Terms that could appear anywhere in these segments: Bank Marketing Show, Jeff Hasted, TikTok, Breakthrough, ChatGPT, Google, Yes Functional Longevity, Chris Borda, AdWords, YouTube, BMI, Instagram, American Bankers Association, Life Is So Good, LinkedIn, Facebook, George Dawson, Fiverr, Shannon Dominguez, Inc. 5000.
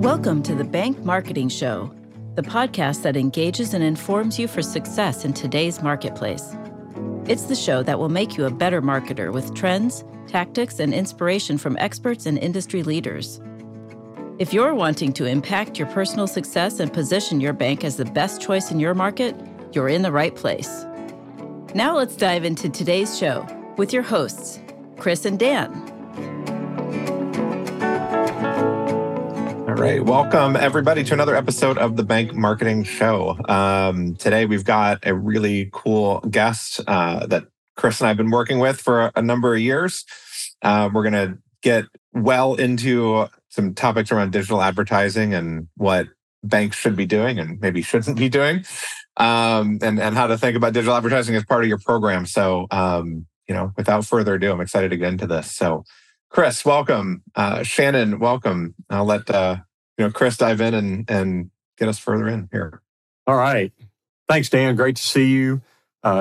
Welcome to the Bank Marketing Show, the podcast that engages and informs you for success in today's marketplace. It's the show that will make you a better marketer with trends, tactics, and inspiration from experts and industry leaders. If you're wanting to impact your personal success and position your bank as the best choice in your market, you're in the right place. Now let's dive into today's show with your hosts, Chris and Dan. All right. Welcome, everybody, to another episode of the Bank Marketing Show. Today, we've got a really cool guest that Chris and I have been working with for a number of years. We're going to get well into some topics around digital advertising and what banks should be doing and maybe shouldn't be doing, and how to think about digital advertising as part of your program. So, without further ado, I'm excited to get into this. So, Chris, welcome. Shannon, welcome. I'll let Chris dive in and get us further in here. All right. Thanks, Dan. Great to see you.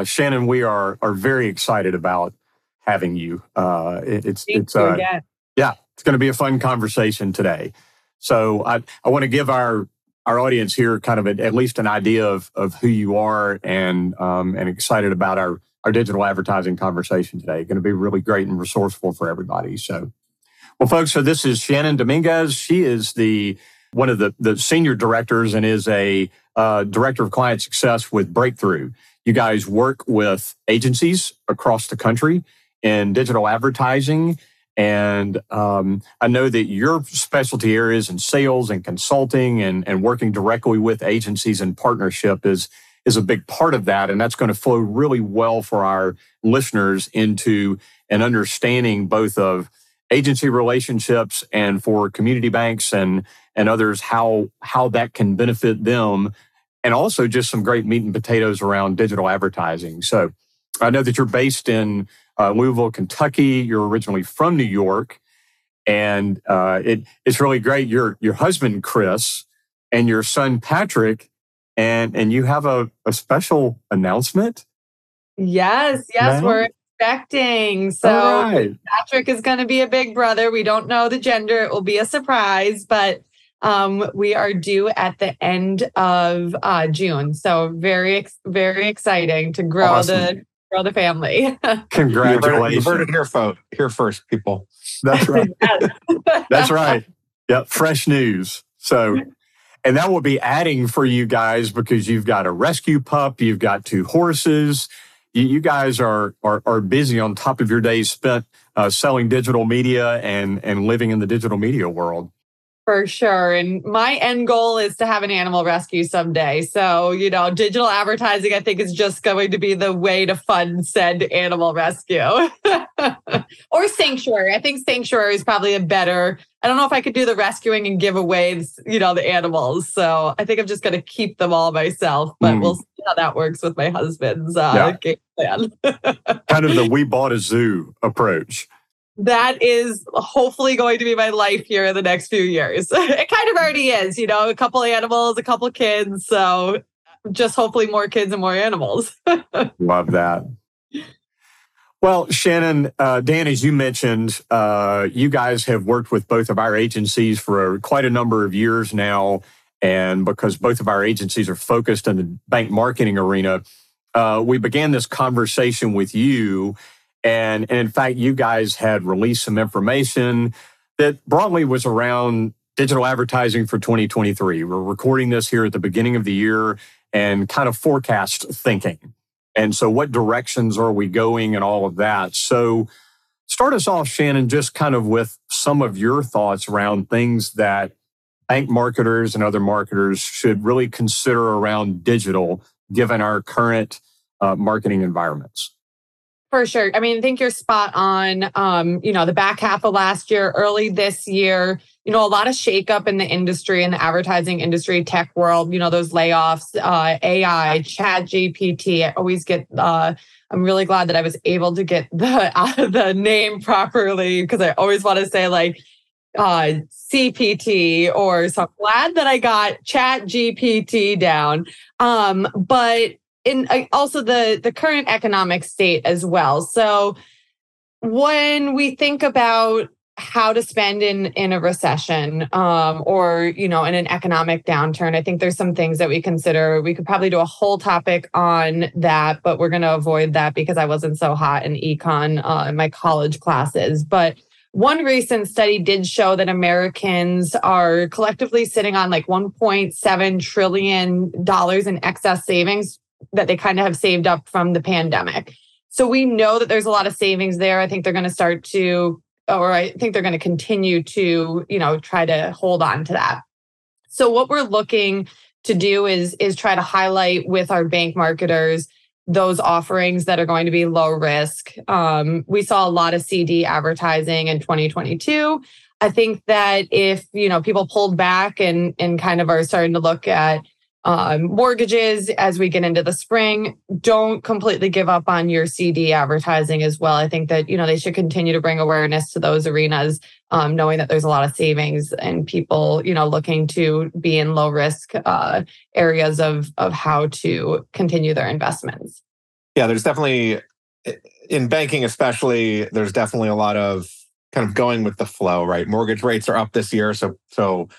Shannon, we are very excited about having you. It's going to be a fun conversation today. So I want to give our audience here kind of at least an idea of who you are and excited about our digital advertising conversation today. Going to be really great and resourceful for everybody. So, well, folks, so this is Shannon Dominguez. She is one of the senior directors and is a director of client success with Breakthrough. You guys work with agencies across the country in digital advertising. And I know that your specialty areas in sales and consulting and working directly with agencies in partnership is a big part of that. And that's going to flow really well for our listeners into an understanding both of agency relationships and for community banks and others, how that can benefit them. And also just some great meat and potatoes around digital advertising. So I know that you're based in Louisville, Kentucky. You're originally from New York. And it's really great. Your husband, Chris, and your son, Patrick, And you have a special announcement? Yes, we're expecting. So right. Patrick is going to be a big brother. We don't know the gender. It will be a surprise, but we are due at the end of June. So very, very exciting to grow the family. Congratulations! You've heard it here first, people. That's right. That's right. Yep, fresh news. So. And that will be adding for you guys because you've got a rescue pup, you've got two horses. You guys are busy on top of your days spent selling digital media and living in the digital media world. For sure. And my end goal is to have an animal rescue someday. So, digital advertising, I think, is just going to be the way to fund said animal rescue. Or sanctuary. I think sanctuary is probably I don't know if I could do the rescuing and give away, the animals. So I think I'm just going to keep them all myself, but we'll see how that works with my husband's game plan. Kind of the we bought a zoo approach. That is hopefully going to be my life here in the next few years. It kind of already is, a couple animals, a couple kids. So just hopefully more kids and more animals. Love that. Well, Shannon, Dan, as you mentioned, you guys have worked with both of our agencies for quite a number of years now. And because both of our agencies are focused in the bank marketing arena, we began this conversation with you. And in fact, you guys had released some information that broadly was around digital advertising for 2023. We're recording this here at the beginning of the year and kind of forecast thinking. And so what directions are we going and all of that? So start us off, Shannon, just kind of with some of your thoughts around things that bank marketers and other marketers should really consider around digital, given our current marketing environments. For sure. I mean, I think you're spot on. The back half of last year, early this year, a lot of shakeup in the industry, in the advertising industry, tech world, those layoffs, AI, ChatGPT. I always get, I'm really glad that I was able to get the name properly because I always want to say CPT or so. I'm glad that I got ChatGPT down. But and also the current economic state as well. So when we think about how to spend in a recession or, you know, in an economic downturn. I think there's some things that we consider. We could probably do a whole topic on that, but we're going to avoid that because I wasn't so hot in econ in my college classes. But one recent study did show that Americans are collectively sitting on like $1.7 trillion in excess savings that they kind of have saved up from the pandemic. So we know that there's a lot of savings there. I think they're going to start to, or I think they're going to continue to, you know, try to hold on to that. So what we're looking to do is try to highlight with our bank marketers those offerings that are going to be low risk. We saw a lot of CD advertising in 2022. I think that if, you know, people pulled back and kind of are starting to look at mortgages as we get into the spring, don't completely give up on your CD advertising as well. I think that, you know, they should continue to bring awareness to those arenas, knowing that there's a lot of savings and people, you know, looking to be in low risk areas of how to continue their investments. Yeah, there's definitely, in banking especially, there's definitely a lot of kind of going with the flow, right? Mortgage rates are up this year, so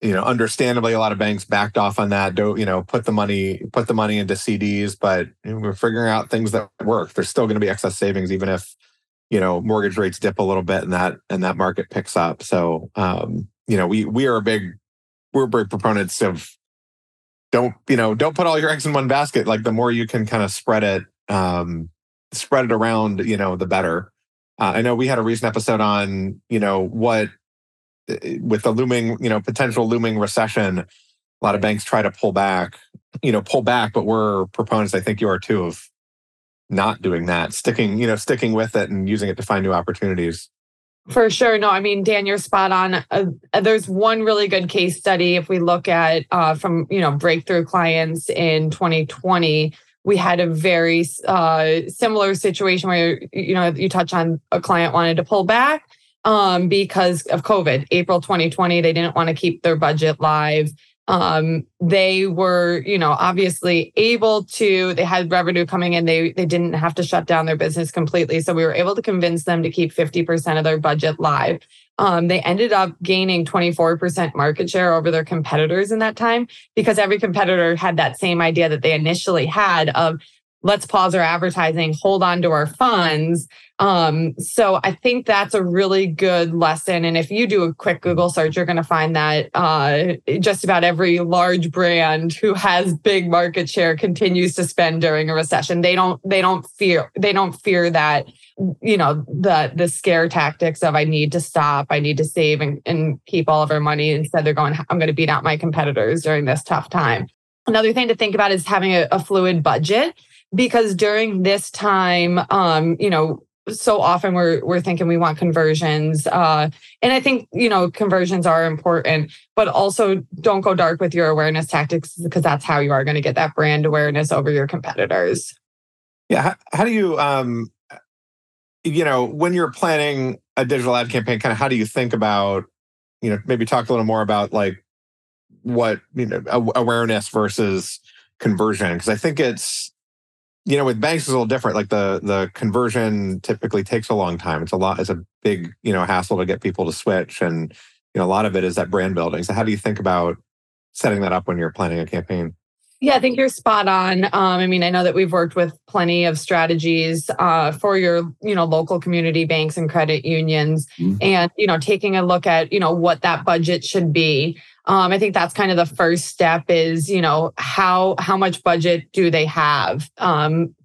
you know, understandably, a lot of banks backed off on that. Don't, you know, put the money into CDs, but we're figuring out things that work. There's still going to be excess savings, even if, you know, mortgage rates dip a little bit and that market picks up. So, you know, we're big proponents of don't put all your eggs in one basket. Like the more you can kind of spread it around, you know, the better. I know we had a recent episode on, you know, what, with the looming, you know, potential looming recession, a lot of banks try to pull back, but we're proponents, I think you are too, of not doing that, sticking with it and using it to find new opportunities. For sure. No, I mean, Dan, you're spot on. There's one really good case study. If we look at from, you know, Breakthrough clients in 2020, we had a very similar situation where, you know, you touch on a client wanted to pull back because of COVID. April 2020, they didn't want to keep their budget live. They were, you know, obviously able to, they had revenue coming in. They didn't have to shut down their business completely. So we were able to convince them to keep 50% of their budget live. They ended up gaining 24% market share over their competitors in that time because every competitor had that same idea that they initially had of, let's pause our advertising, hold on to our funds. So I think that's a really good lesson. And if you do a quick Google search, you're going to find that just about every large brand who has big market share continues to spend during a recession. They don't fear that, you know, the scare tactics of I need to stop, I need to save and keep all of our money. Instead, they're going, I'm going to beat out my competitors during this tough time. Another thing to think about is having a fluid budget. Because during this time, you know, so often we're thinking we want conversions. And I think, you know, conversions are important, but also don't go dark with your awareness tactics because that's how you are going to get that brand awareness over your competitors. Yeah. How do you, you know, when you're planning a digital ad campaign, kind of how do you think about, you know, maybe talk a little more about like what, you know, awareness versus conversion? Because I think it's, you know, with banks, it's a little different. Like the conversion typically takes a long time. It's a big, you know, hassle to get people to switch. And, you know, a lot of it is that brand building. So how do you think about setting that up when you're planning a campaign? Yeah, I think you're spot on. I mean, I know that we've worked with plenty of strategies for your, you know, local community banks and credit unions and, you know, taking a look at, you know, what that budget should be. I think that's kind of the first step is, you know, how much budget do they have?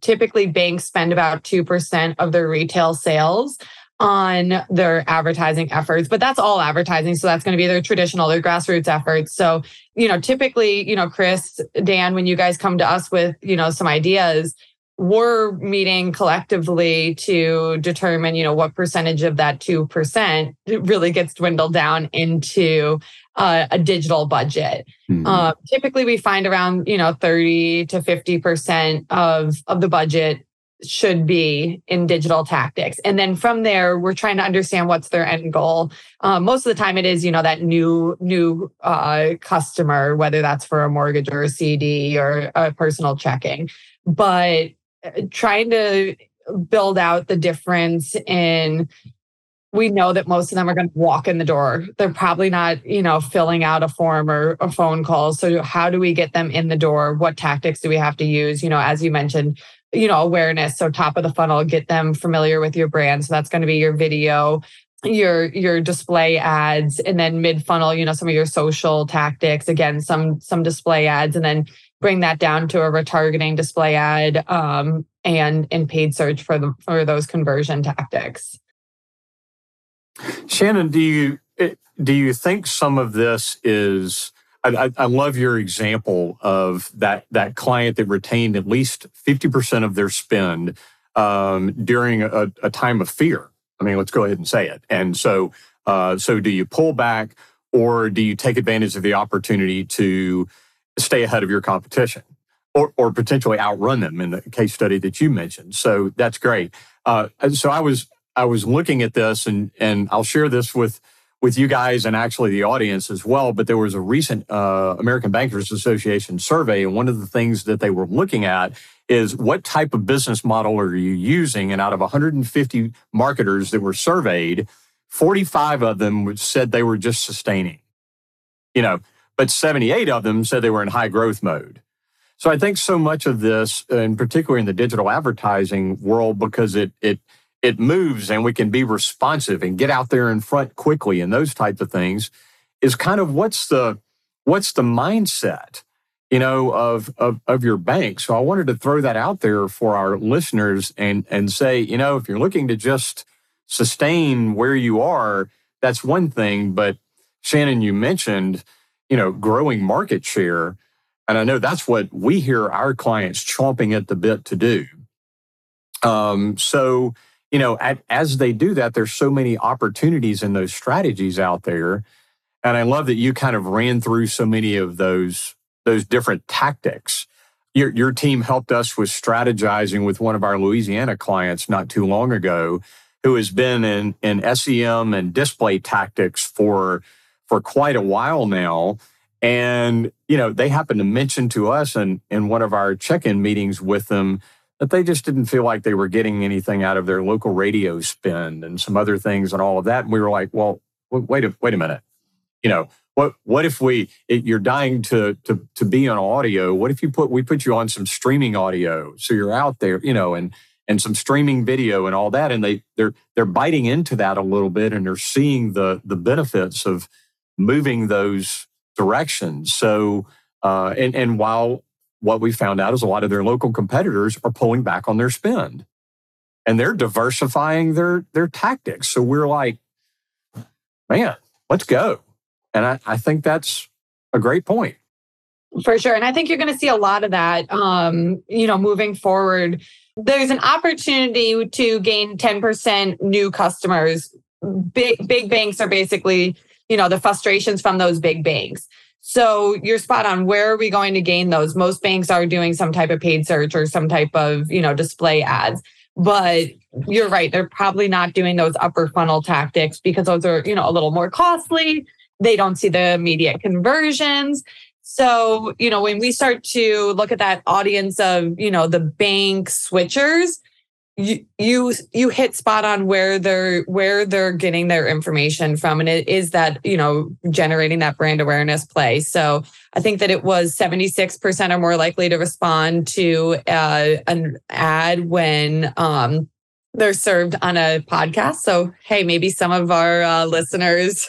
Typically, banks spend about 2% of their retail sales on their advertising efforts, but that's all advertising. So that's going to be their grassroots efforts. So, you know, typically, you know, Chris, Dan, when you guys come to us with, you know, some ideas, we're meeting collectively to determine, you know, what percentage of that 2% really gets dwindled down into a digital budget. Mm-hmm. Typically, we find around, you know, 30 to 50% of the budget should be in digital tactics. And then from there, we're trying to understand what's their end goal. Most of the time it is, you know, that new customer, whether that's for a mortgage or a CD or a personal checking. But trying to build out the difference in we know that most of them are going to walk in the door. They're probably not, filling out a form or a phone call. So how do we get them in the door? What tactics do we have to use? As you mentioned, awareness. So top of the funnel, get them familiar with your brand. So that's going to be your video, your display ads, and then mid funnel, some of your social tactics, again, some display ads, and then bring that down to a retargeting display ad, and paid search for those conversion tactics. Shannon, do you think some of this is? I love your example of that client that retained at least 50% of their spend during a time of fear. I mean, let's go ahead and say it. And so do you pull back, or do you take advantage of the opportunity to stay ahead of your competition, or potentially outrun them in the case study that you mentioned? So that's great. So I was looking at this, and I'll share this with you guys and actually the audience as well, but there was a recent American Bankers Association survey, and one of the things that they were looking at is what type of business model are you using? And out of 150 marketers that were surveyed, 45 of them said they were just sustaining, but 78 of them said they were in high growth mode. So I think so much of this, and particularly in the digital advertising world, because it moves and we can be responsive and get out there in front quickly and those types of things, is kind of what's the mindset, of your bank. So I wanted to throw that out there for our listeners and say, if you're looking to just sustain where you are, that's one thing. But Shannon, you mentioned, growing market share. And I know that's what we hear our clients chomping at the bit to do. So, as they do that, there's so many opportunities in those strategies out there. And I love that you kind of ran through so many of those different tactics. Your team helped us with strategizing with one of our Louisiana clients not too long ago, who has been in SEM and display tactics for quite a while now. And, they happened to mention to us in one of our check-in meetings with them that they just didn't feel like they were getting anything out of their local radio spend and some other things and all of that. And we were like, well, wait a minute. What if you're dying to be on audio? What if we put you on some streaming audio? So you're out there, and some streaming video and all that. And they're biting into that a little bit, and they're seeing the benefits of moving those directions. So, and while what we found out is a lot of their local competitors are pulling back on their spend, and they're diversifying their tactics. So we're like, man, let's go. And I think that's a great point. For sure. And I think you're going to see a lot of that, moving forward. There's an opportunity to gain 10% new customers. Big banks are basically, the frustrations from those big banks. So you're spot on. Where are we going to gain those? Most banks are doing some type of paid search or some type of, display ads. But you're right. They're probably not doing those upper funnel tactics because those are, a little more costly. They don't see the immediate conversions. So, when we start to look at that audience of, the bank switchers, you hit spot on where they're getting their information from, and it is that generating that brand awareness play. So I think that it was 76% are more likely to respond to an ad when they're served on a podcast. So hey, maybe some of our listeners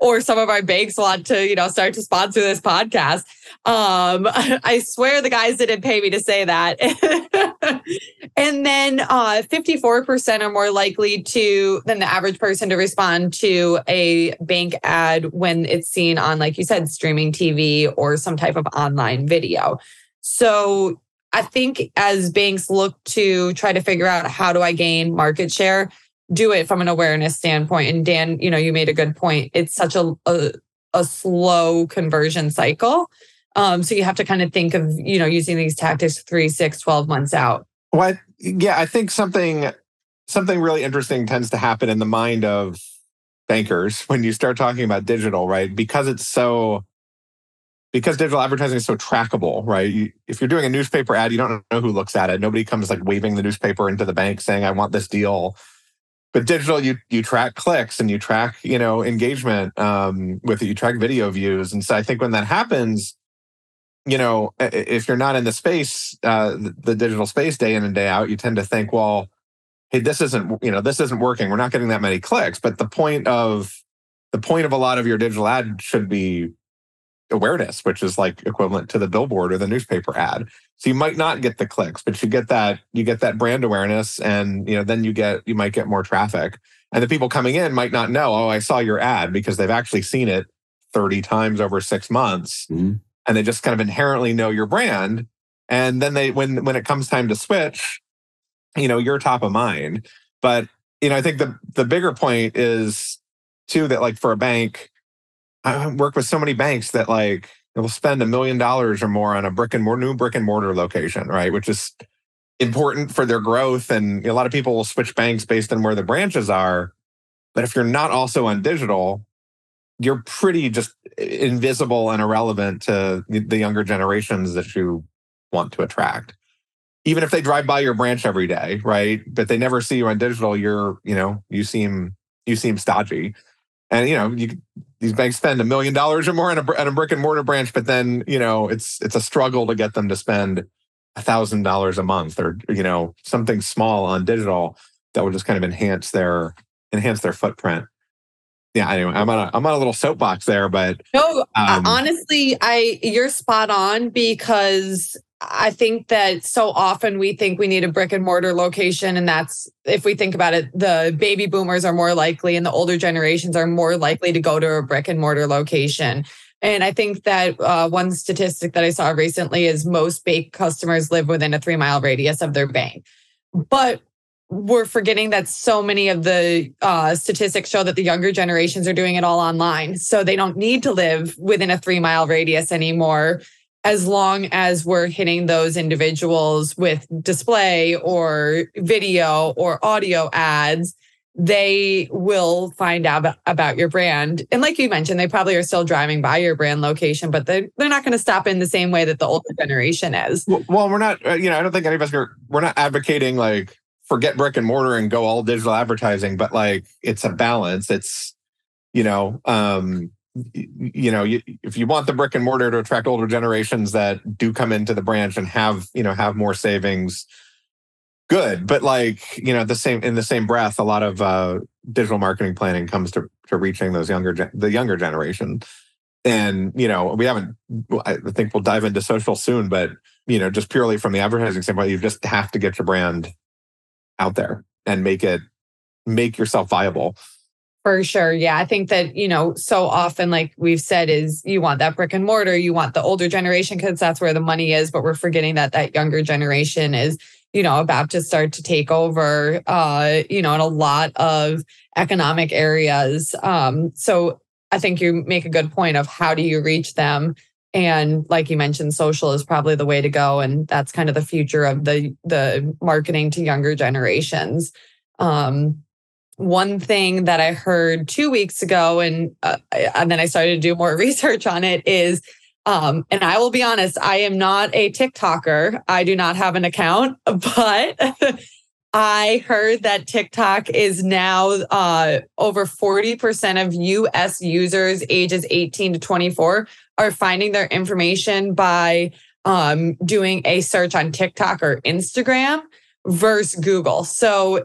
or some of our banks want to start to sponsor this podcast. I swear the guys didn't pay me to say that. And then 54% are more likely than the average person to respond to a bank ad when it's seen on, like you said, streaming TV or some type of online video. So I think as banks look to try to figure out how do I gain market share, do it from an awareness standpoint. And Dan, you made a good point. It's such a slow conversion cycle. So you have to kind of think of, using these tactics 3, 6, 12 months out. Well, yeah, I think something really interesting tends to happen in the mind of bankers when you start talking about digital, right? Because digital advertising is so trackable, right? If you're doing a newspaper ad, you don't know who looks at it. Nobody comes like waving the newspaper into the bank saying, I want this deal. But digital, you track clicks and you track, engagement with it. You track video views. And so I think when that happens, if you're not in the space, the digital space day in and day out, you tend to think, well, hey, this isn't working. We're not getting that many clicks. But the point of a lot of your digital ad should be awareness, which is like equivalent to the billboard or the newspaper ad. So you might not get the clicks, but you get that brand awareness, and then you might get more traffic. And the people coming in might not know, oh, I saw your ad, because they've actually seen it 30 times over 6 months. Mm-hmm. And they just kind of inherently know your brand. And then when it comes time to switch, you're top of mind. But I think the bigger point is too that, like, for a bank, I work with so many banks that like they'll spend $1 million or more on a new brick and mortar location, right? Which is important for their growth. And a lot of people will switch banks based on where the branches are. But if you're not also on digital, you're pretty just invisible and irrelevant to the younger generations that you want to attract. Even if they drive by your branch every day, right? But they never see you on digital, you seem stodgy. And these banks spend $1 million or more on a brick and mortar branch, but then it's a struggle to get them to spend $1,000 a month or something small on digital that would just kind of enhance their footprint. Yeah, anyway, I'm on a little soapbox there, but no, honestly, you're spot on, because I think that so often we think we need a brick and mortar location, and that's, if we think about it, the baby boomers are more likely and the older generations are more likely to go to a brick and mortar location. And I think that one statistic that I saw recently is most bank customers live within a 3-mile radius of their bank. But we're forgetting that so many of the statistics show that the younger generations are doing it all online. So they don't need to live within a 3-mile radius anymore, as long as we're hitting those individuals with display or video or audio ads. They will find out about your brand. And like you mentioned, they probably are still driving by your brand location, but they're not going to stop in the same way that the older generation is. Well, we're not, I don't think any of us are, we're not advocating like forget brick and mortar and go all digital advertising, but like it's a balance. It's, if you want the brick and mortar to attract older generations that do come into the branch and have more savings, good. But like, in the same breath, a lot of digital marketing planning comes to reaching those the younger generation. And, I think we'll dive into social soon, but, just purely from the advertising standpoint, you just have to get your brand out there and make yourself viable. For sure. Yeah. I think that, so often, like we've said, is you want that brick and mortar, you want the older generation because that's where the money is. But we're forgetting that younger generation is, about to start to take over, in a lot of economic areas. So I think you make a good point of how do you reach them? And like you mentioned, social is probably the way to go. And that's kind of the future of the marketing to younger generations. One thing that I heard 2 weeks ago, and then I started to do more research on it, is, and I will be honest, I am not a TikToker. I do not have an account, but I heard that TikTok is now over 40% of U.S. users ages 18 to 24 are finding their information by doing a search on TikTok or Instagram versus Google. So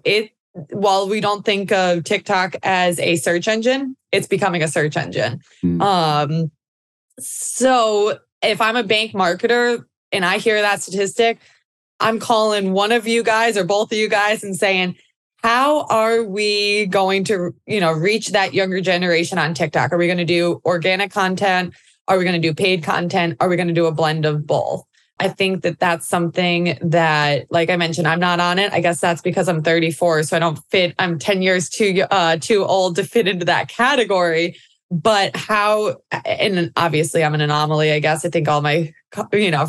while we don't think of TikTok as a search engine, it's becoming a search engine. Mm. So if I'm a bank marketer and I hear that statistic, I'm calling one of you guys or both of you guys and saying, how are we going to, reach that younger generation on TikTok? Are we going to do organic content? Are we going to do paid content? Are we going to do a blend of both? I think that that's something that, like I mentioned, I'm not on it. I guess that's because I'm 34, so I don't fit. I'm 10 years too old to fit into that category. But and obviously I'm an anomaly, I guess. I think all my,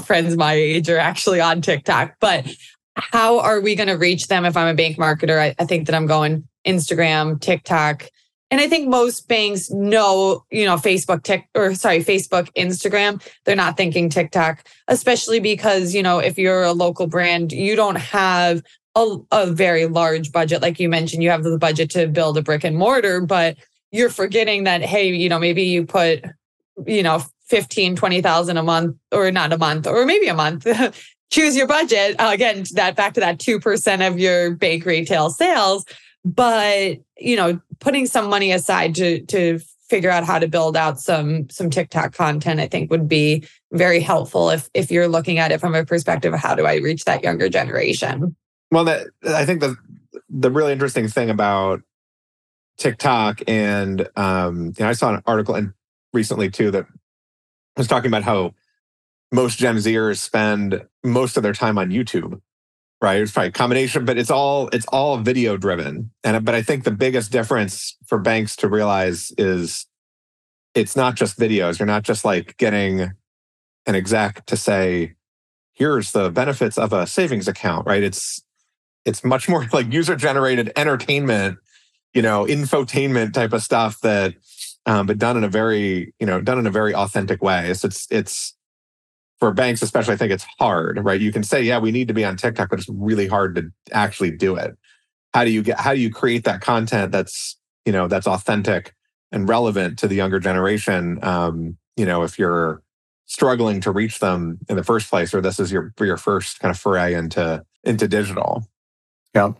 friends my age are actually on TikTok. But how are we going to reach them if I'm a bank marketer? I think that I'm going Instagram, TikTok. And I think most banks know, Facebook, Instagram. They're not thinking TikTok, especially because, if you're a local brand, you don't have a very large budget. Like you mentioned, you have the budget to build a brick and mortar, but you're forgetting that, hey, you know, maybe you put, you know, 15, 20,000 a month, or not a month, or maybe a month. Choose your budget. Again, back to that 2% of your bank retail sales. But, you know, putting some money aside to figure out how to build out some TikTok content, I think would be very helpful if you're looking at it from a perspective of how do I reach that younger generation? Well, I think the really interesting thing about TikTok and you know, I saw an article and recently too that was talking about how most Gen Zers spend most of their time on YouTube, right? It's probably a combination, but it's all video driven. But I think the biggest difference for banks to realize is it's not just videos. You're not just like getting an exec to say, "Here's the benefits of a savings account," right? It's much more like user generated entertainment, you know, infotainment type of stuff that, but done in a very authentic way. So it's for banks, especially, I think it's hard, right? You can say, yeah, we need to be on TikTok, but it's really hard to actually do it. How do you create that content that's authentic and relevant to the younger generation? You know, if you're struggling to reach them in the first place, or this is your first kind of foray into digital. Yeah.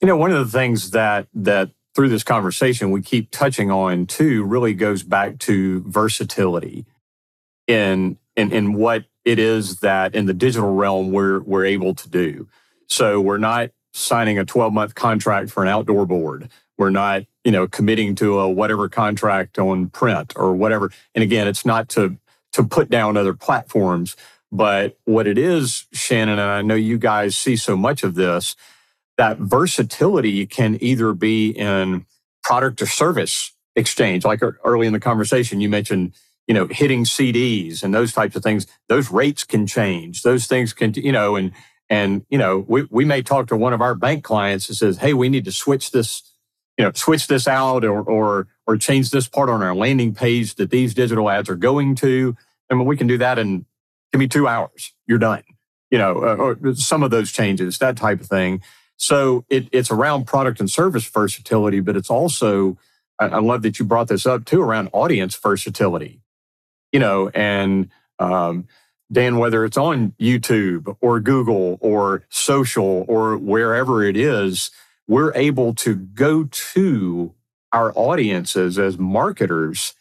You know, one of the things that through this conversation we keep touching on too really goes back to versatility in what it is that in the digital realm we're able to do. So we're not signing a 12-month contract for an outdoor board. We're not, you know, committing to a whatever contract on print or whatever. And again, it's not to put down other platforms, but what it is, Shannon, and I know you guys see so much of this, that versatility can either be in product or service exchange. Like early in the conversation, you mentioned, you know, hitting CDs and those types of things. Those rates can change. Those things can, you know, and you know, we may talk to one of our bank clients that says, "Hey, we need to switch this out or change this part on our landing page that these digital ads are going to." I mean, we can do that in give me 2 hours. You're done. You know, or some of those changes, that type of thing. So it's around product and service versatility, but it's also, I love that you brought this up too, around audience versatility. You know, and Dan, whether it's on YouTube or Google or social or wherever it is, we're able to go to our audiences as marketers,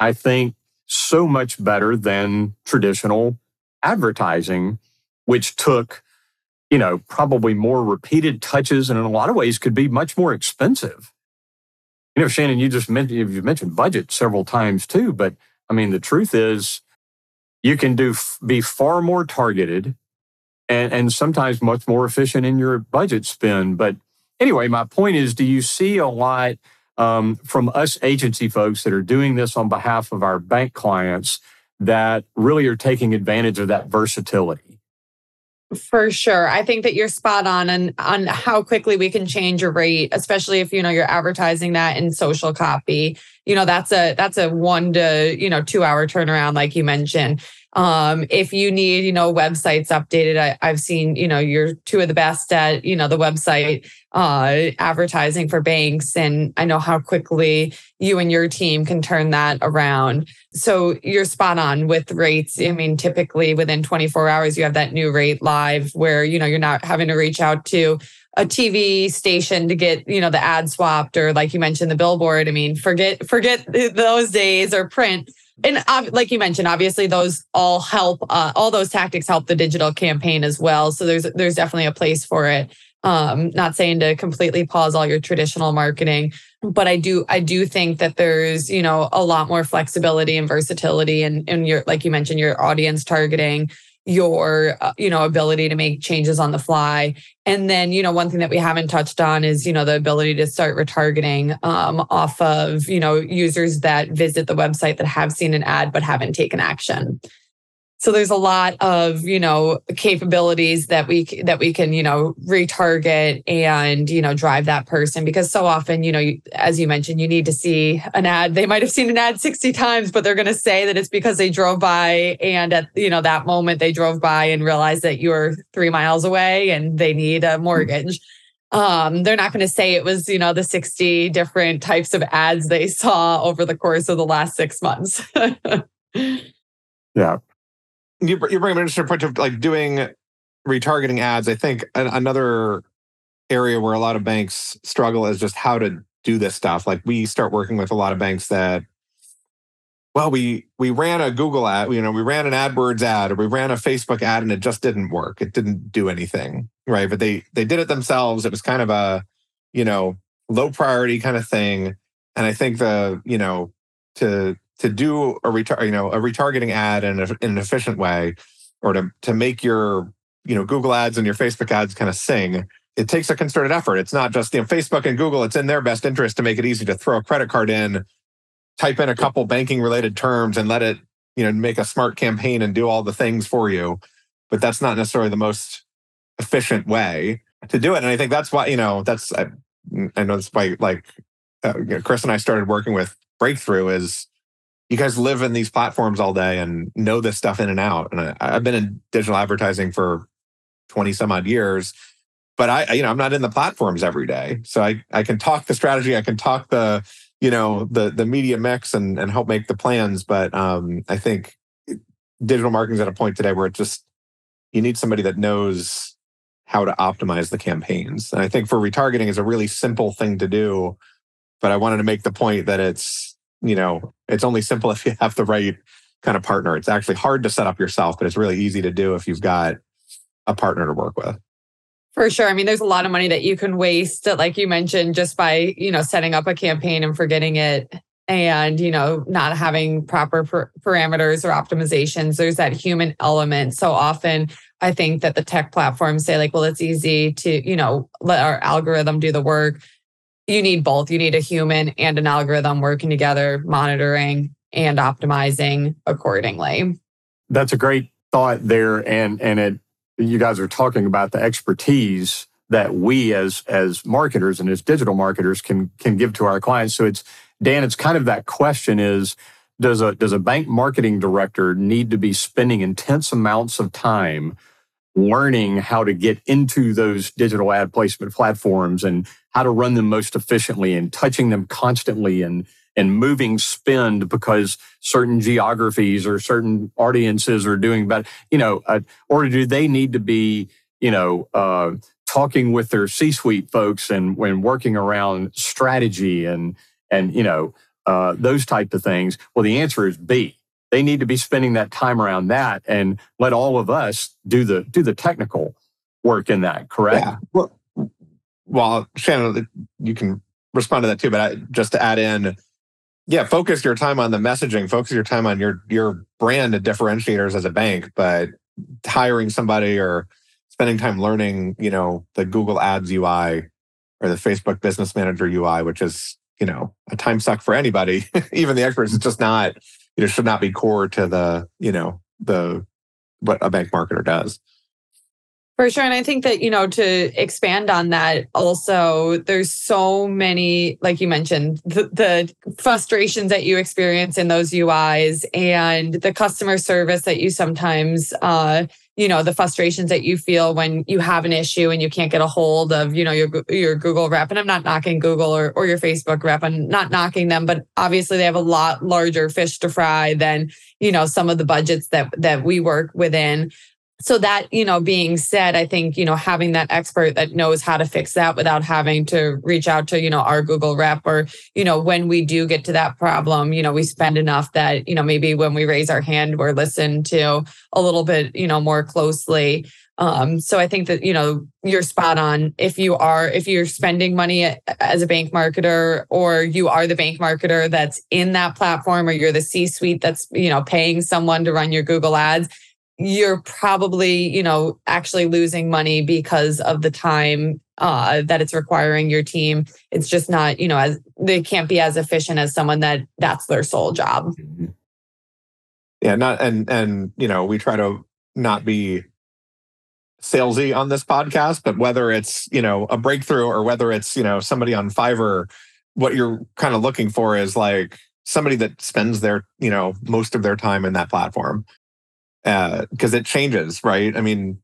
I think, so much better than traditional advertising, which took, you know, probably more repeated touches and in a lot of ways could be much more expensive. You know, Shannon, you mentioned budget several times too, but I mean, the truth is you can be far more targeted and sometimes much more efficient in your budget spend. But anyway, my point is, do you see a lot from us agency folks that are doing this on behalf of our bank clients that really are taking advantage of that versatility? For sure. I think that you're spot on and on how quickly we can change a rate, especially if, you know, you're advertising that in social copy. You know, that's a 1 to 2 hour turnaround, like you mentioned. If you need, you know, websites updated, I've seen, you know, you're two of the best at, you know, the website advertising for banks. And I know how quickly you and your team can turn that around. So you're spot on with rates. I mean, typically within 24 hours, you have that new rate live where, you know, you're not having to reach out to a TV station to get, you know, the ad swapped or like you mentioned, the billboard. I mean, forget those days or print. And like you mentioned, obviously those all help. All those tactics help the digital campaign as well. So there's definitely a place for it. Not saying to completely pause all your traditional marketing, but I do think that there's, you know, a lot more flexibility and versatility, and your, like you mentioned, your audience targeting, your you know, ability to make changes on the fly. And then, you know, one thing that we haven't touched on is, you know, the ability to start retargeting off of, you know, users that visit the website that have seen an ad but haven't taken action. So there's a lot of, capabilities that we can, retarget and, drive that person, because so often, as you mentioned, you need to see an ad. They might've seen an ad 60 times, but they're going to say that it's because they drove by, and at, that moment they drove by and realized that you're 3 miles away and they need a mortgage. They're not going to say it was, the 60 different types of ads they saw over the course of the last 6 months. Yeah. You bring up an interesting point of like doing retargeting ads. I think another area where a lot of banks struggle is just how to do this stuff. Like we start working with a lot of banks that, well, we ran a Google ad, we ran an AdWords ad, or we ran a Facebook ad, and it just didn't work. It didn't do anything, right? But they did it themselves. It was kind of a, low priority kind of thing. And I think to do a retargeting ad in an efficient way, or to make your Google ads and your Facebook ads kind of sing, it takes a concerted effort. It's not just Facebook and Google. It's in their best interest to make it easy to throw a credit card in, type in a couple banking related terms, and let it make a smart campaign and do all the things for you. But that's not necessarily the most efficient way to do it. And I think that's why I know that's why Chris and I started working with Breakthrough is. You guys live in these platforms all day and know this stuff in and out. And I've been in digital advertising for 20 some odd years, but I'm not in the platforms every day. So I can talk the strategy, I can talk the media mix and help make the plans. But I think digital marketing's at a point today where it just, you need somebody that knows how to optimize the campaigns. And I think for retargeting is a really simple thing to do, but I wanted to make the point that it's, it's only simple if you have the right kind of partner. It's actually hard to set up yourself, but it's really easy to do if you've got a partner to work with. For sure. I mean, there's a lot of money that you can waste, like you mentioned, just by, setting up a campaign and forgetting it and, not having proper parameters or optimizations. There's that human element. So often I think that the tech platforms say like, well, it's easy to, let our algorithm do the work. You need both. You need a human and an algorithm working together, monitoring and optimizing accordingly. That's a great thought there. And you guys are talking about the expertise that we as marketers and as digital marketers can give to our clients. So it's, Dan, it's kind of that question is, does a bank marketing director need to be spending intense amounts of time learning how to get into those digital ad placement platforms and how to run them most efficiently and touching them constantly and moving spend because certain geographies or certain audiences are doing better, or do they need to be, talking with their C-suite folks and when working around strategy and those type of things? Well, the answer is B. They need to be spending that time around that and let all of us do the technical work in that, correct? Yeah. Well, Shannon, you can respond to that too, but just to add in, focus your time on the messaging, focus your time on your brand and differentiators as a bank, but hiring somebody or spending time learning, the Google Ads UI or the Facebook Business Manager UI, which is, a time suck for anybody, even the experts, it's just not... It should not be core to the what a bank marketer does. For sure. And I think that, to expand on that also, there's so many, like you mentioned, the frustrations that you experience in those UIs and the customer service that you sometimes, the frustrations that you feel when you have an issue and you can't get a hold of, your Google rep. And I'm not knocking Google or your Facebook rep. I'm not knocking them, but obviously they have a lot larger fish to fry than, some of the budgets that we work within. So that, being said, I think, having that expert that knows how to fix that without having to reach out to, our Google rep or, when we do get to that problem, we spend enough that, maybe when we raise our hand, we're listened to a little bit, more closely. So I think that, you're spot on. If you're spending money as a bank marketer or you are the bank marketer that's in that platform or you're the C-suite that's, paying someone to run your Google ads, you're probably, actually losing money because of the time that it's requiring your team. It's just not, they can't be as efficient as someone that's their sole job. Yeah, not and you know, we try to not be salesy on this podcast, but whether it's, you know, a breakthrough or whether it's, you know, somebody on Fiverr, what you're kind of looking for is like somebody that spends their, you know, most of their time in that platform. Because it changes, right? I mean,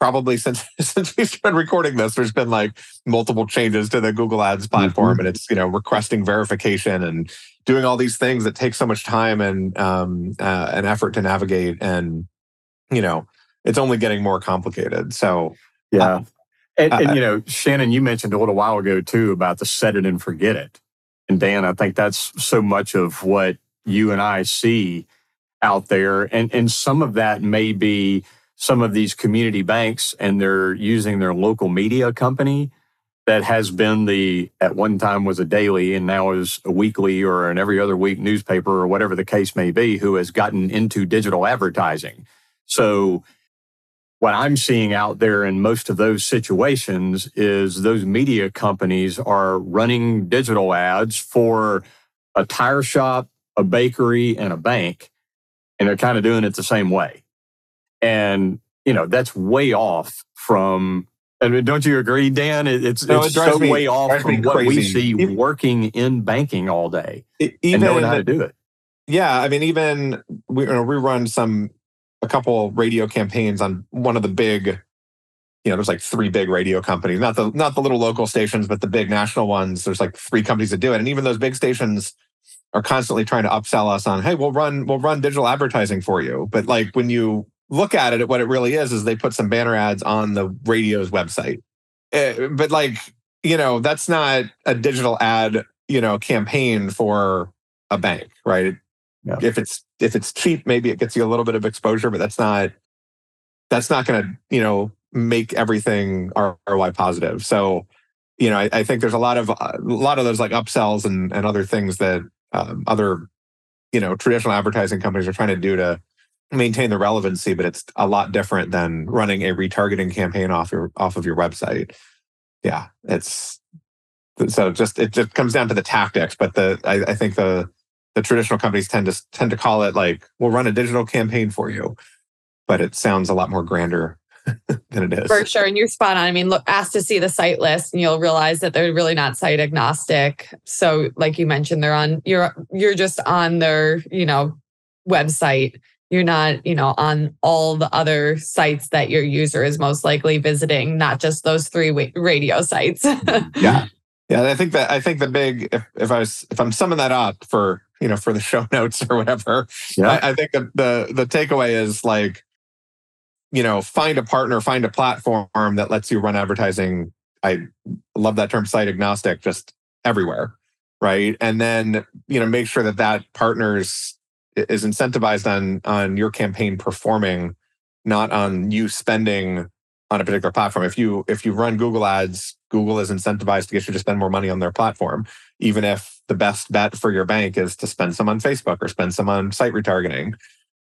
probably since we started recording this, there's been like multiple changes to the Google Ads platform, and it's, you know, requesting verification and doing all these things that take so much time and effort to navigate, and you know, it's only getting more complicated. So yeah, and you know, Shannon, you mentioned a little while ago too about the set it and forget it, and Dan, I think that's so much of what you and I see out there, and some of that may be some of these community banks, and they're using their local media company that has been the, at one time was a daily and now is a weekly or an every other week newspaper or whatever the case may be, who has gotten into digital advertising. So what I'm seeing out there in most of those situations is those media companies are running digital ads for a tire shop, a bakery, and a bank, and they're kind of doing it the same way. And, you know, that's way off from, I mean, don't you agree, Dan? It's way off from what we see working in banking all day and knowing how to do it. Yeah. I mean, even we run a couple radio campaigns on one of the big, you know, there's like three big radio companies, not the little local stations, but the big national ones. There's like three companies that do it. And even those big stations are constantly trying to upsell us on, hey, we'll run digital advertising for you. But like when you look at it, what it really is they put some banner ads on the radio's website. But like, you know, that's not a digital ad, you know, campaign for a bank, right? Yeah. If it's cheap, maybe it gets you a little bit of exposure, but that's not going to, you know, make everything ROI positive. So, you know, I think there's a lot of those like upsells and other things that other, you know, traditional advertising companies are trying to do to maintain the relevancy, but it's a lot different than running a retargeting campaign off of your website. Yeah, it just comes down to the tactics. But I think the traditional companies tend to call it like, we'll run a digital campaign for you, but it sounds a lot more grander than it is. For sure, and you're spot on. I mean, look, ask to see the site list, and you'll realize that they're really not site agnostic. So, like you mentioned, they're on you're just on their, you know, website. You're not, you know, on all the other sites that your user is most likely visiting, not just those three radio sites. Yeah. I think the big, if I'm summing that up for, you know, for the show notes or whatever, yeah. I think the takeaway is like, you know, find a partner, find a platform that lets you run advertising. I love that term, site agnostic, just everywhere, right? And then, you know, make sure that partner's is incentivized on your campaign performing, not on you spending on a particular platform. If you run Google ads, Google is incentivized to get you to spend more money on their platform, even if the best bet for your bank is to spend some on Facebook or spend some on site retargeting.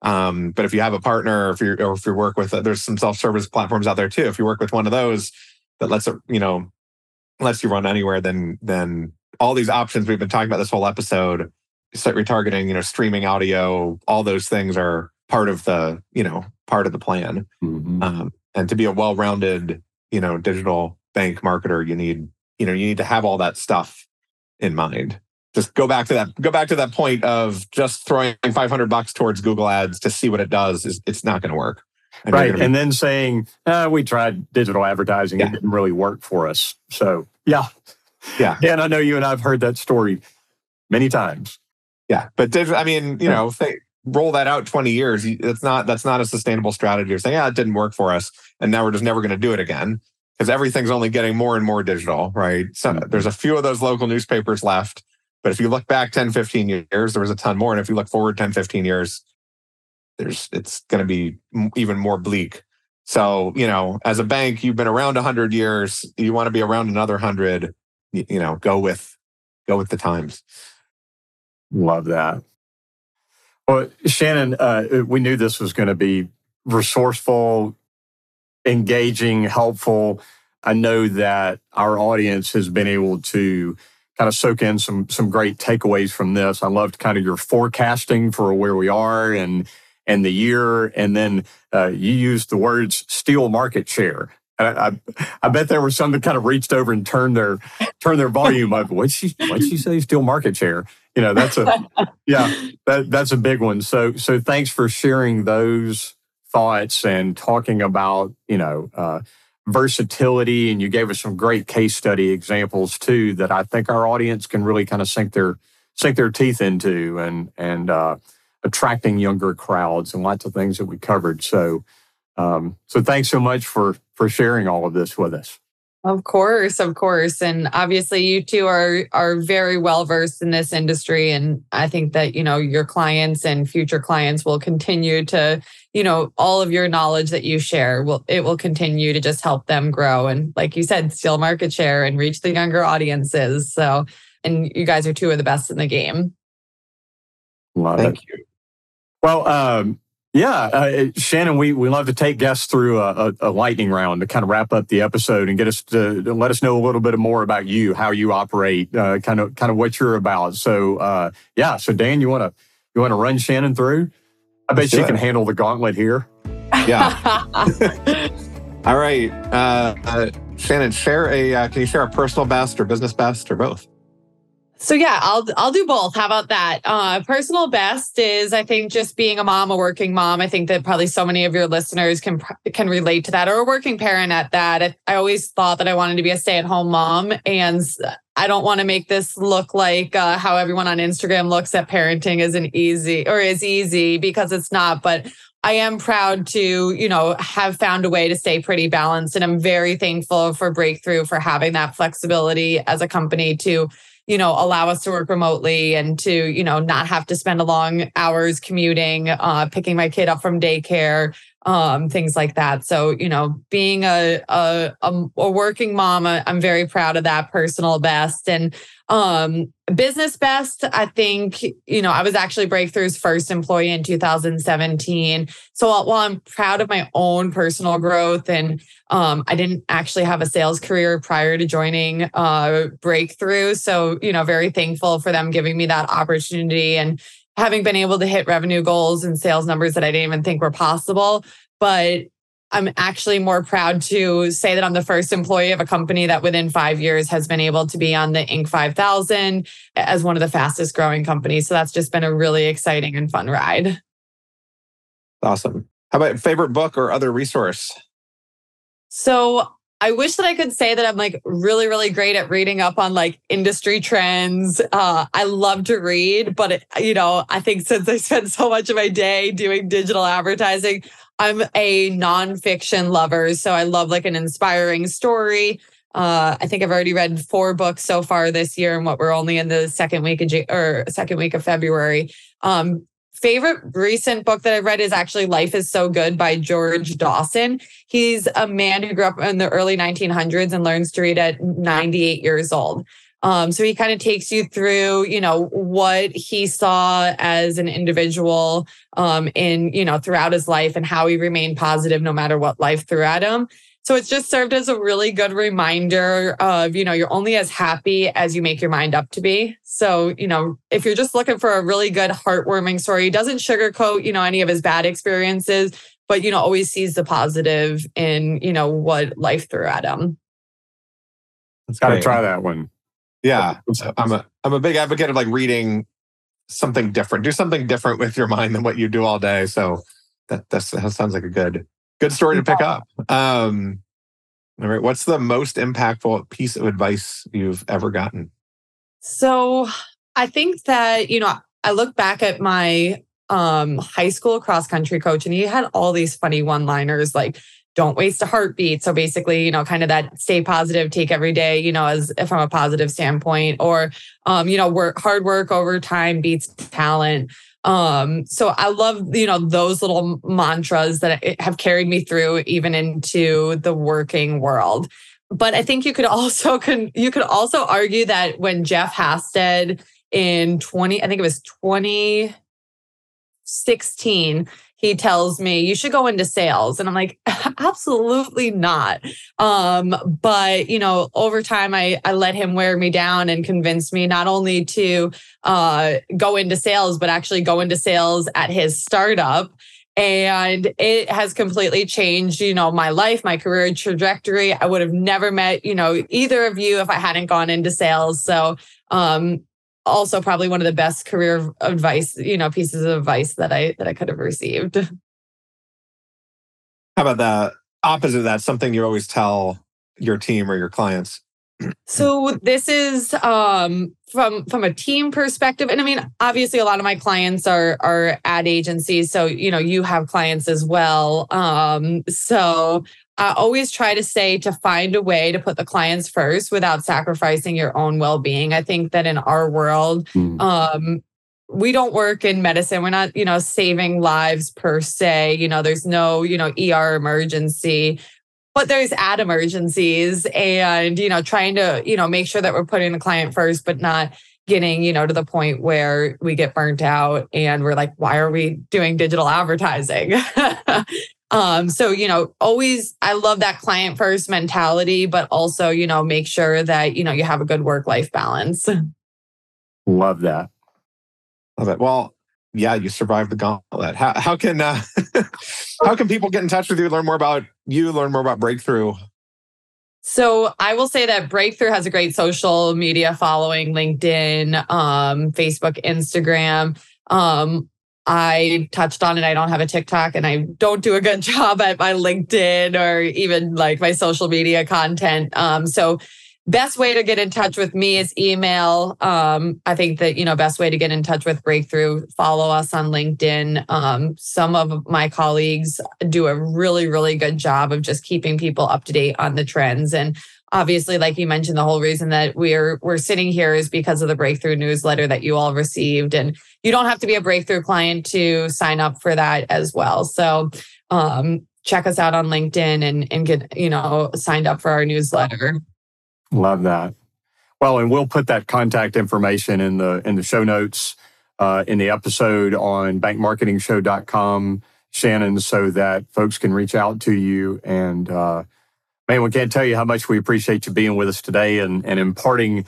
But if you have a partner, or if you work with, there's some self-service platforms out there too. If you work with one of those that lets it, you know, lets you run anywhere, then all these options we've been talking about this whole episode. Site retargeting, you know, streaming audio, all those things are part of the plan. Mm-hmm. And to be a well-rounded, you know, digital bank marketer, you need to have all that stuff in mind. Just go back to that point of just throwing $500 towards Google Ads to see what it does. It's not going to work. And right. And then saying, we tried digital advertising. Yeah. It didn't really work for us. So yeah. Dan, I know you and I've heard that story many times. Yeah, but I mean, you know, roll that out 20 years. That's not a sustainable strategy of saying, it didn't work for us, and now we're just never going to do it again, because everything's only getting more and more digital, right? So there's a few of those local newspapers left, but if you look back 10, 15 years, there was a ton more, and if you look forward 10, 15 years, it's going to be even more bleak. So, you know, as a bank, you've been around 100 years. You want to be around another 100. You know, go with the times. Love that. Well, Shannon, we knew this was going to be resourceful, engaging, helpful. I know that our audience has been able to kind of soak in some great takeaways from this. I loved kind of your forecasting for where we are and the year. And then you used the words steal market share. I bet there were some that kind of reached over and turned their volume up. What'd she say? Steal market share. You know, that's a big one. So thanks for sharing those thoughts and talking about, you know, versatility. And you gave us some great case study examples too that I think our audience can really kind of sink their teeth into and attracting younger crowds and lots of things that we covered. So thanks so much for sharing all of this with us. Of course. And obviously you two are very well-versed in this industry. And I think that, you know, your clients and future clients will continue to, you know, all of your knowledge that you share, will continue to just help them grow. And like you said, steal market share and reach the younger audiences. So, and you guys are two of the best in the game. Thank you. Well, Shannon, we love to take guests through a lightning round to kind of wrap up the episode and get us to let us know a little bit more about you, how you operate, kind of what you're about. So Dan, you want to run Shannon through? I bet she can handle the gauntlet here. Yeah. All right, Shannon, can you share a personal best or business best or both? So yeah, I'll do both. How about that? Personal best is, I think, just being a mom, a working mom. I think that probably so many of your listeners can relate to that, or a working parent at that. I always thought that I wanted to be a stay-at-home mom, and I don't want to make this look like how everyone on Instagram looks at parenting is easy, because it's not. But I am proud to, you know, have found a way to stay pretty balanced, and I'm very thankful for Breakthrough for having that flexibility as a company to, you know, allow us to work remotely and to, you know, not have to spend long hours commuting, picking my kid up from daycare, things like that. So, you know, being a working mom, I'm very proud of that personal best. And business best, I think, you know, I was actually Breakthrough's first employee in 2017. So while I'm proud of my own personal growth, and I didn't actually have a sales career prior to joining Breakthrough. So, you know, very thankful for them giving me that opportunity and having been able to hit revenue goals and sales numbers that I didn't even think were possible. But I'm actually more proud to say that I'm the first employee of a company that within 5 years has been able to be on the Inc. 5000 as one of the fastest growing companies. So that's just been a really exciting and fun ride. Awesome. How about favorite book or other resource? So I wish that I could say that I'm like really, really great at reading up on like industry trends. I love to read, but I think since I spend so much of my day doing digital advertising, I'm a nonfiction lover. So I love like an inspiring story. I think I've already read 4 books so far this year, and we're only in the second week of February. Favorite recent book that I've read is actually Life Is So Good by George Dawson. He's a man who grew up in the early 1900s and learns to read at 98 years old. So he kind of takes you through, you know, what he saw as an individual in, you know, throughout his life and how he remained positive no matter what life threw at him. So it's just served as a really good reminder of, you know, you're only as happy as you make your mind up to be. So, you know, if you're just looking for a really good heartwarming story, he doesn't sugarcoat, you know, any of his bad experiences, but, you know, always sees the positive in, you know, what life threw at him. Gotta try that one. Yeah. I'm a big advocate of like reading something different. Do something different with your mind than what you do all day. So that sounds like a good story to pick up. All right. What's the most impactful piece of advice you've ever gotten? So I think that, you know, I look back at my high school cross-country coach, and he had all these funny one-liners like, don't waste a heartbeat. So basically, you know, kind of that stay positive, take every day, you know, as from a positive standpoint, or, you know, hard work over time beats talent. So I love, you know, those little mantras that have carried me through even into the working world. But I think you could also argue that when Jeff Hasted in 20, I think it was 20 16, he tells me, you should go into sales. And I'm like, absolutely not. But, you know, over time, I let him wear me down and convince me not only to go into sales, but actually go into sales at his startup. And it has completely changed, you know, my life, my career trajectory. I would have never met, you know, either of you if I hadn't gone into sales. So, also probably one of the best career advice, you know, pieces of advice that I could have received. How about the opposite of that? Something you always tell your team or your clients. So this is from a team perspective. And I mean, obviously a lot of my clients are ad agencies. So, you know, you have clients as well. So I always try to say to find a way to put the clients first without sacrificing your own well-being. I think that in our world, we don't work in medicine. We're not, you know, saving lives per se. You know, there's no, you know, ER emergency. But there's ad emergencies and, you know, trying to, you know, make sure that we're putting the client first, but not getting, you know, to the point where we get burnt out and we're like, why are we doing digital advertising? So, you know, always, I love that client first mentality, but also, you know, make sure that, you know, you have a good work-life balance. Love that. Love it. Well, yeah, you survived the gauntlet. How can people get in touch with you, learn more about Breakthrough? So I will say that Breakthrough has a great social media following, LinkedIn, Facebook, Instagram. I touched on it. I don't have a TikTok and I don't do a good job at my LinkedIn or even like my social media content. So best way to get in touch with me is email. I think that, you know, best way to get in touch with Breakthrough, follow us on LinkedIn. Some of my colleagues do a really, really good job of just keeping people up to date on the trends. And obviously, like you mentioned, the whole reason that we're sitting here is because of the Breakthrough newsletter that you all received. And you don't have to be a Breakthrough client to sign up for that as well. So check us out on LinkedIn and get, you know, signed up for our newsletter. Love that. Well, and we'll put that contact information in the show notes in the episode on bankmarketingshow.com, Shannon, so that folks can reach out to you. And man, we can't tell you how much we appreciate you being with us today and imparting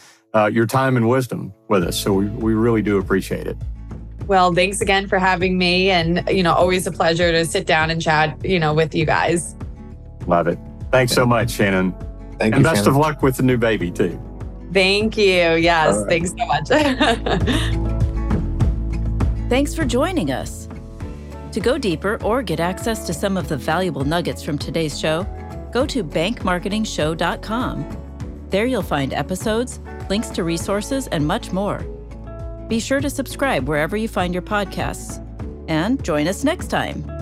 your time and wisdom with us. So we really do appreciate it. Well, thanks again for having me. And, you know, always a pleasure to sit down and chat, you know, with you guys. Love it. Thanks so much, Shannon. Thank and you, best Shannon. Of luck with the new baby, too. Thank you. Yes, right. Thanks so much. Thanks for joining us. To go deeper or get access to some of the valuable nuggets from today's show, go to bankmarketingshow.com. There you'll find episodes, links to resources, and much more. Be sure to subscribe wherever you find your podcasts. And join us next time.